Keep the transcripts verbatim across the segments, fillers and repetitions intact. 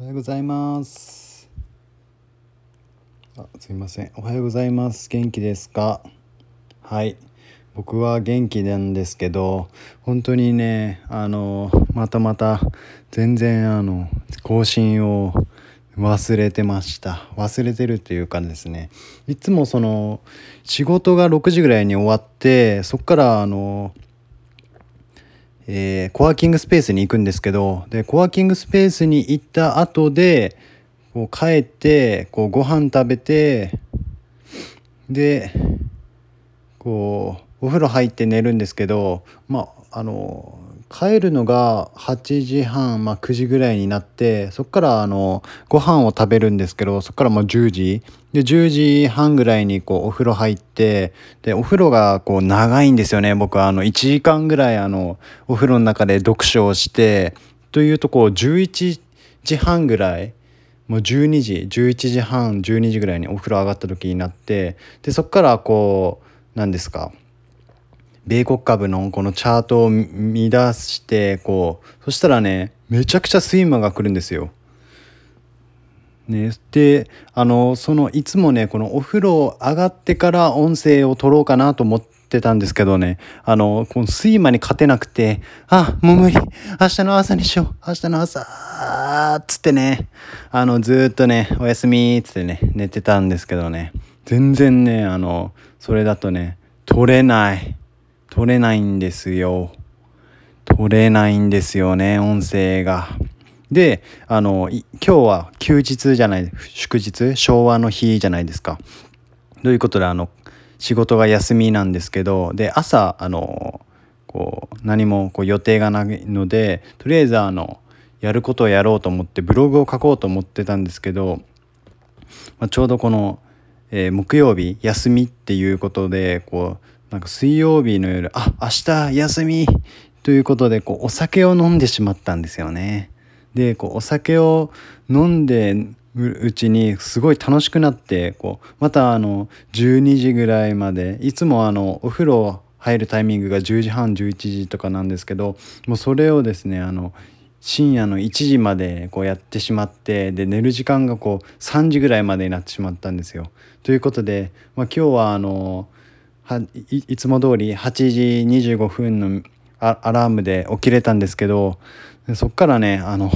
おはようございます。あ、すいません。おはようございます。元気ですか？はい。僕は元気なんですけど、本当にね、あのまたまた全然あの更新を忘れてました。忘れてるっていうかですね。いつもその仕事がろくじぐらいに終わって、そっからあの。えー、コワーキングスペースに行くんですけど、でコワーキングスペースに行った後でこう帰ってこうご飯食べて、でこうお風呂入って寝るんですけど、まああの帰るのがはちじはん、まあ、くじぐらいになって、そっからあのご飯を食べるんですけど、そっからもうじゅうじでじゅうじはんぐらいにこうお風呂入って、でお風呂がこう長いんですよね。僕はあのいちじかんぐらいあのお風呂の中で読書をしてというと、こうじゅういちじはんぐらい、もうじゅうにじ、じゅういちじはん、じゅうにじぐらいにお風呂上がった時になって、でそっからこう何ですか、米国株のこのチャートを見出して、こうそしたらね、めちゃくちゃ睡魔が来るんですよ、ね、であのそのいつもね、このお風呂上がってから音声を取ろうかなと思ってたんですけどね、あのこの睡魔に勝てなくて、あもう無理、明日の朝にしよう、明日の朝っつってね、あのずっとねおやすみっつってね寝てたんですけどね、全然ねあのそれだとね取れない取れないんですよ。取れないんですよね、音声が。で、あの、今日は休日じゃない、祝日、昭和の日じゃないですか。ということで、あの、仕事が休みなんですけど、で、朝、あの、こう、何もこう予定がないので、とりあえず、あの、やることをやろうと思って、ブログを書こうと思ってたんですけど、まあ、ちょうどこの、えー、木曜日、休みっていうことで、こう、なんか水曜日の夜、あ、明日休みということで、こうお酒を飲んでしまったんですよね。で、こうお酒を飲んでうちにすごい楽しくなって、こうまたあのじゅうにじぐらいまで、いつもあのお風呂入るタイミングがじゅうじはん、じゅういちじとかなんですけど、もうそれをですね、あの深夜のいちじまでこうやってしまって、で寝る時間がこうさんじぐらいまでになってしまったんですよ。ということで、まあ、今日はあのはい、いつも通りはちじにじゅうごふんのアラームで起きれたんですけど、そっからね、あの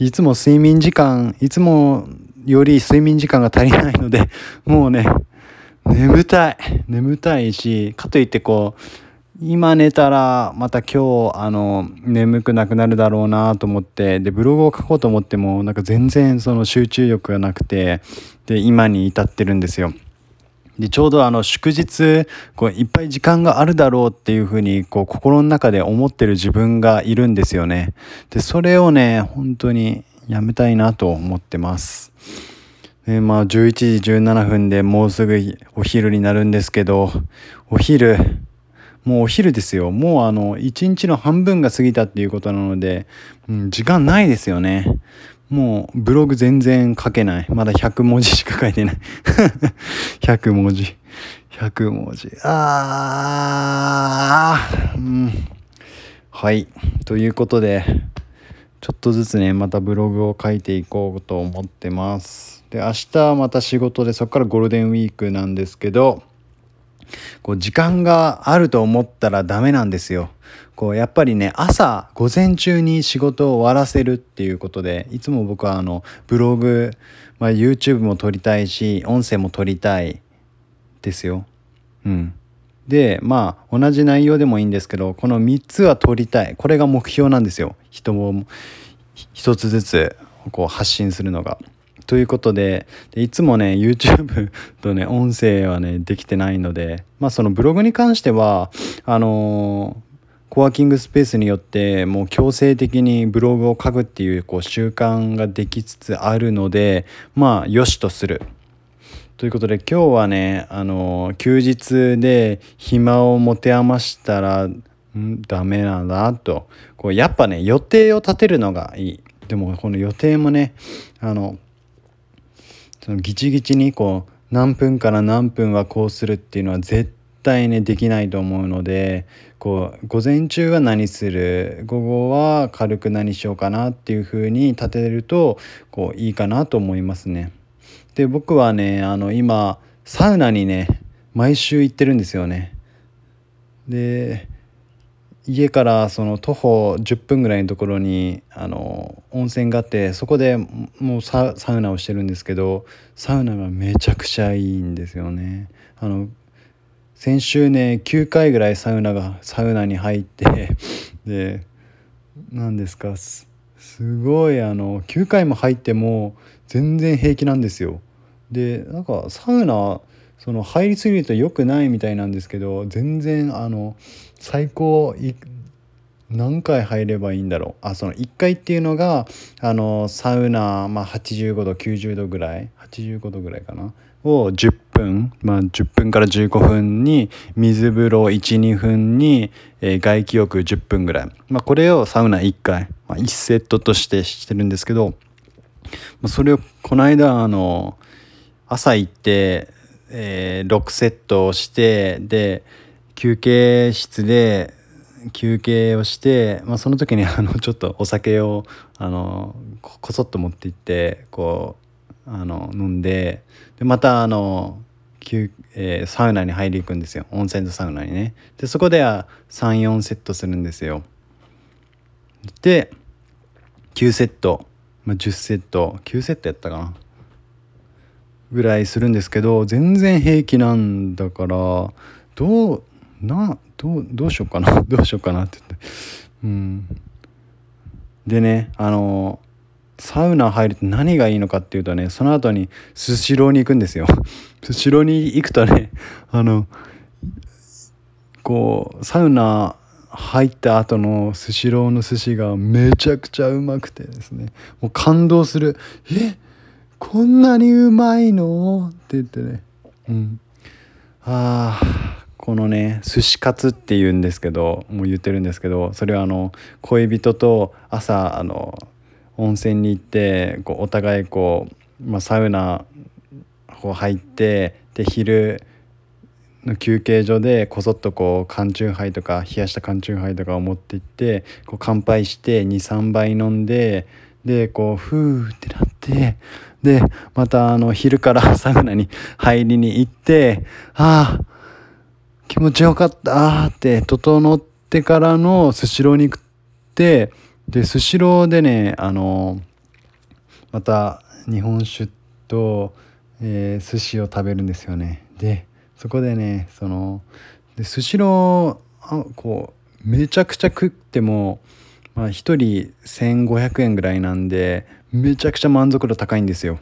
いつも睡眠時間いつもより睡眠時間が足りないので、もうね眠たい眠たいし、かといってこう今寝たらまた今日あの眠くなくなるだろうなと思って、でブログを書こうと思ってもなんか全然その集中力がなくて、で今に至ってるんですよ。でちょうどあの祝日こういっぱい時間があるだろうっていうふうにこう心の中で思ってる自分がいるんですよね。でそれをね本当にやめたいなと思ってます。でまあじゅういちじじゅうななふんでもうすぐお昼になるんですけど、お昼もうお昼ですよ。もうあの一日の半分が過ぎたっていうことなので、うん、時間ないですよね。もうブログ全然書けない。まだひゃくもじしか書いてない。ひゃくもじ。ひゃくもじ。あー、うん。はい。ということで、ちょっとずつね、またブログを書いていこうと思ってます。で、明日また仕事で、そこからゴールデンウィークなんですけど、こう時間があると思ったらダメなんですよ。こうやっぱりね、朝午前中に仕事を終わらせるっていうことで、いつも僕はあのブログ、まあ、YouTube も撮りたいし音声も撮りたいですよ。うん。でまあ同じ内容でもいいんですけど、このみっつは撮りたい、これが目標なんですよ。人も一つずつこう発信するのが。ということで、でいつもね YouTube とね音声はねできてないので、まあそのブログに関してはあのー、コワーキングスペースによってもう強制的にブログを書くっていう、こう習慣ができつつあるので、まあよしとするということで、今日はねあのー、休日で暇を持て余したらんダメなんだと、こうやっぱね予定を立てるのがいい。でもこの予定もねあのそのギチギチにこう何分から何分はこうするっていうのは絶対ねできないと思うので、こう午前中は何する、午後は軽く何しようかなっていう風に立てるとこういいかなと思いますね。で、僕はねあの今サウナにね毎週行ってるんですよね。で、家からその徒歩じゅっぷんぐらいのところにあの温泉があって、そこでもう サ, サウナをしてるんですけど、サウナがめちゃくちゃいいんですよね。あの先週ねきゅうかいぐらいサウナがサウナに入って、で何ですか す, すごいあのきゅうかいも入っても全然平気なんですよ。で、なんかサウナその入りすぎると良くないみたいなんですけど、全然あの最高何回入ればいいんだろう、あそのいっかいっていうのがあのサウナ、まあ、はちじゅうごどきゅうじゅうどぐらい、はちじゅうごどぐらいかなをじゅっぷん、まあ、じゅっぷんからじゅうごふんに水風呂 いち,に 分に、えー、外気浴じゅっぷんぐらい、まあ、これをサウナいっかい、まあ、いちセットとしてしてるんですけど、それをこの間あの朝行ってえー、ろくセットをして、で休憩室で休憩をして、まあ、その時にあのちょっとお酒をあの こ, こそっと持って行ってこうあの飲ん で, でまたあの、えー、サウナに入り行くんですよ、温泉とサウナにね。でそこでは さん,よん セットするんですよ。できゅうセット、まあ、じゅうセットきゅうセットやったかなぐらいするんですけど、全然平気なんだから、どうなどうどうしようかなどうしようかなって言って、うん、でねあのサウナ入ると何がいいのかっていうとね、その後にスシローに行くんですよ。スシローに行くとね、あのこうサウナ入った後のスシローの寿司がめちゃくちゃうまくてですね、もう感動する。えこんなにうまいのって言ってね、うん、ああこのね寿司カツって言うんですけど、もう言ってるんですけど、それはあの恋人と朝あの温泉に行ってこうお互いこう、まあ、サウナこう入って、で昼の休憩所でこそっとこう缶チューハイとか冷やした缶チューハイとかを持って行ってこう乾杯して に,さん 杯飲んで、でこうふーってなって、でまたあの昼からサウナに入りに行って、ああ気持ちよかったって整ってからのスシローに行って、でスシローでねあのまた日本酒と、えー、寿司を食べるんですよね。でそこでねそのでスシローあこうめちゃくちゃ食ってもまあ、ひとりせんごひゃくえんぐらいなんでめちゃくちゃ満足度高いんですよ。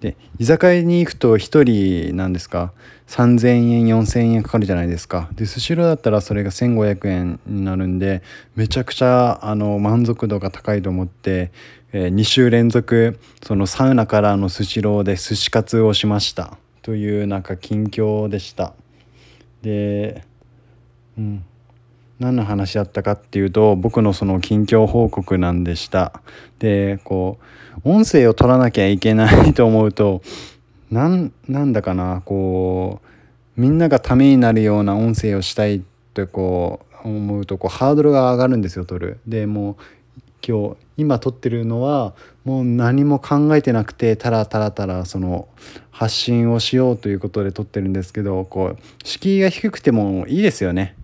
で居酒屋に行くとひとりなんですか さんぜんえん よんせんえんかかるじゃないですか。でスシローだったらそれがせんごひゃくえんになるんで、めちゃくちゃあの満足度が高いと思って、えー、に週連続そのサウナからのスシローで寿司カツをしましたというなんか近況でした。でうん何の話だったかっていうと、僕のその近況報告なんでした。でこう音声を取らなきゃいけないと思うとな ん, なんだかなこうみんながためになるような音声をしたいってこう思うとこうハードルが上がるんですよ、取る。でもう今日今撮ってるのはもう何も考えてなくて、たらたらたらその発信をしようということで撮ってるんですけど、こう敷居が低くてもいいですよね。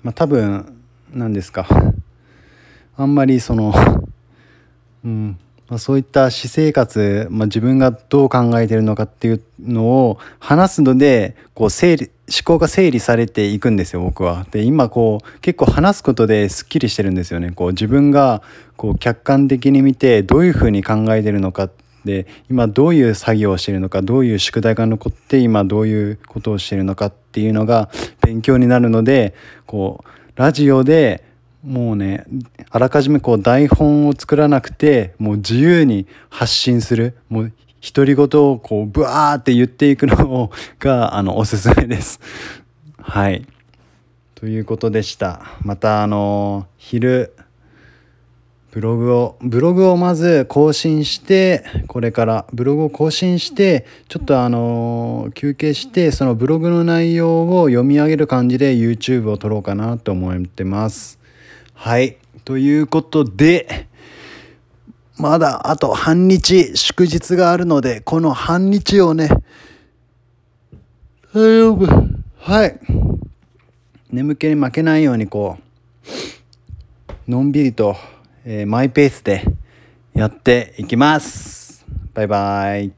まあ、多分何ですかあんまりその、うんまあ、そういった私生活、まあ、自分がどう考えてるのかっていうのを話すのでこう整理思考が整理されていくんですよ、僕は。で今こう結構話すことですっきりしてるんですよね。こう自分がこう客観的に見てどういうふうに考えてるのか、で今どういう作業をしているのか、どういう宿題が残って今どういうことをしているのかっていうのが勉強になるので、こうラジオでもうねあらかじめこう台本を作らなくてもう自由に発信する、もう独り言をこうブワーって言っていくのがあのおすすめです。はいということでした。またあの昼ブログをブログをまず更新して、これからブログを更新してちょっとあの休憩して、そのブログの内容を読み上げる感じで YouTube を撮ろうかなと思ってます。はい、ということでまだあと半日祝日があるので、この半日をね、はい、眠気に負けないようにこうのんびりとえー、マイペースでやっていきます。バイバイ。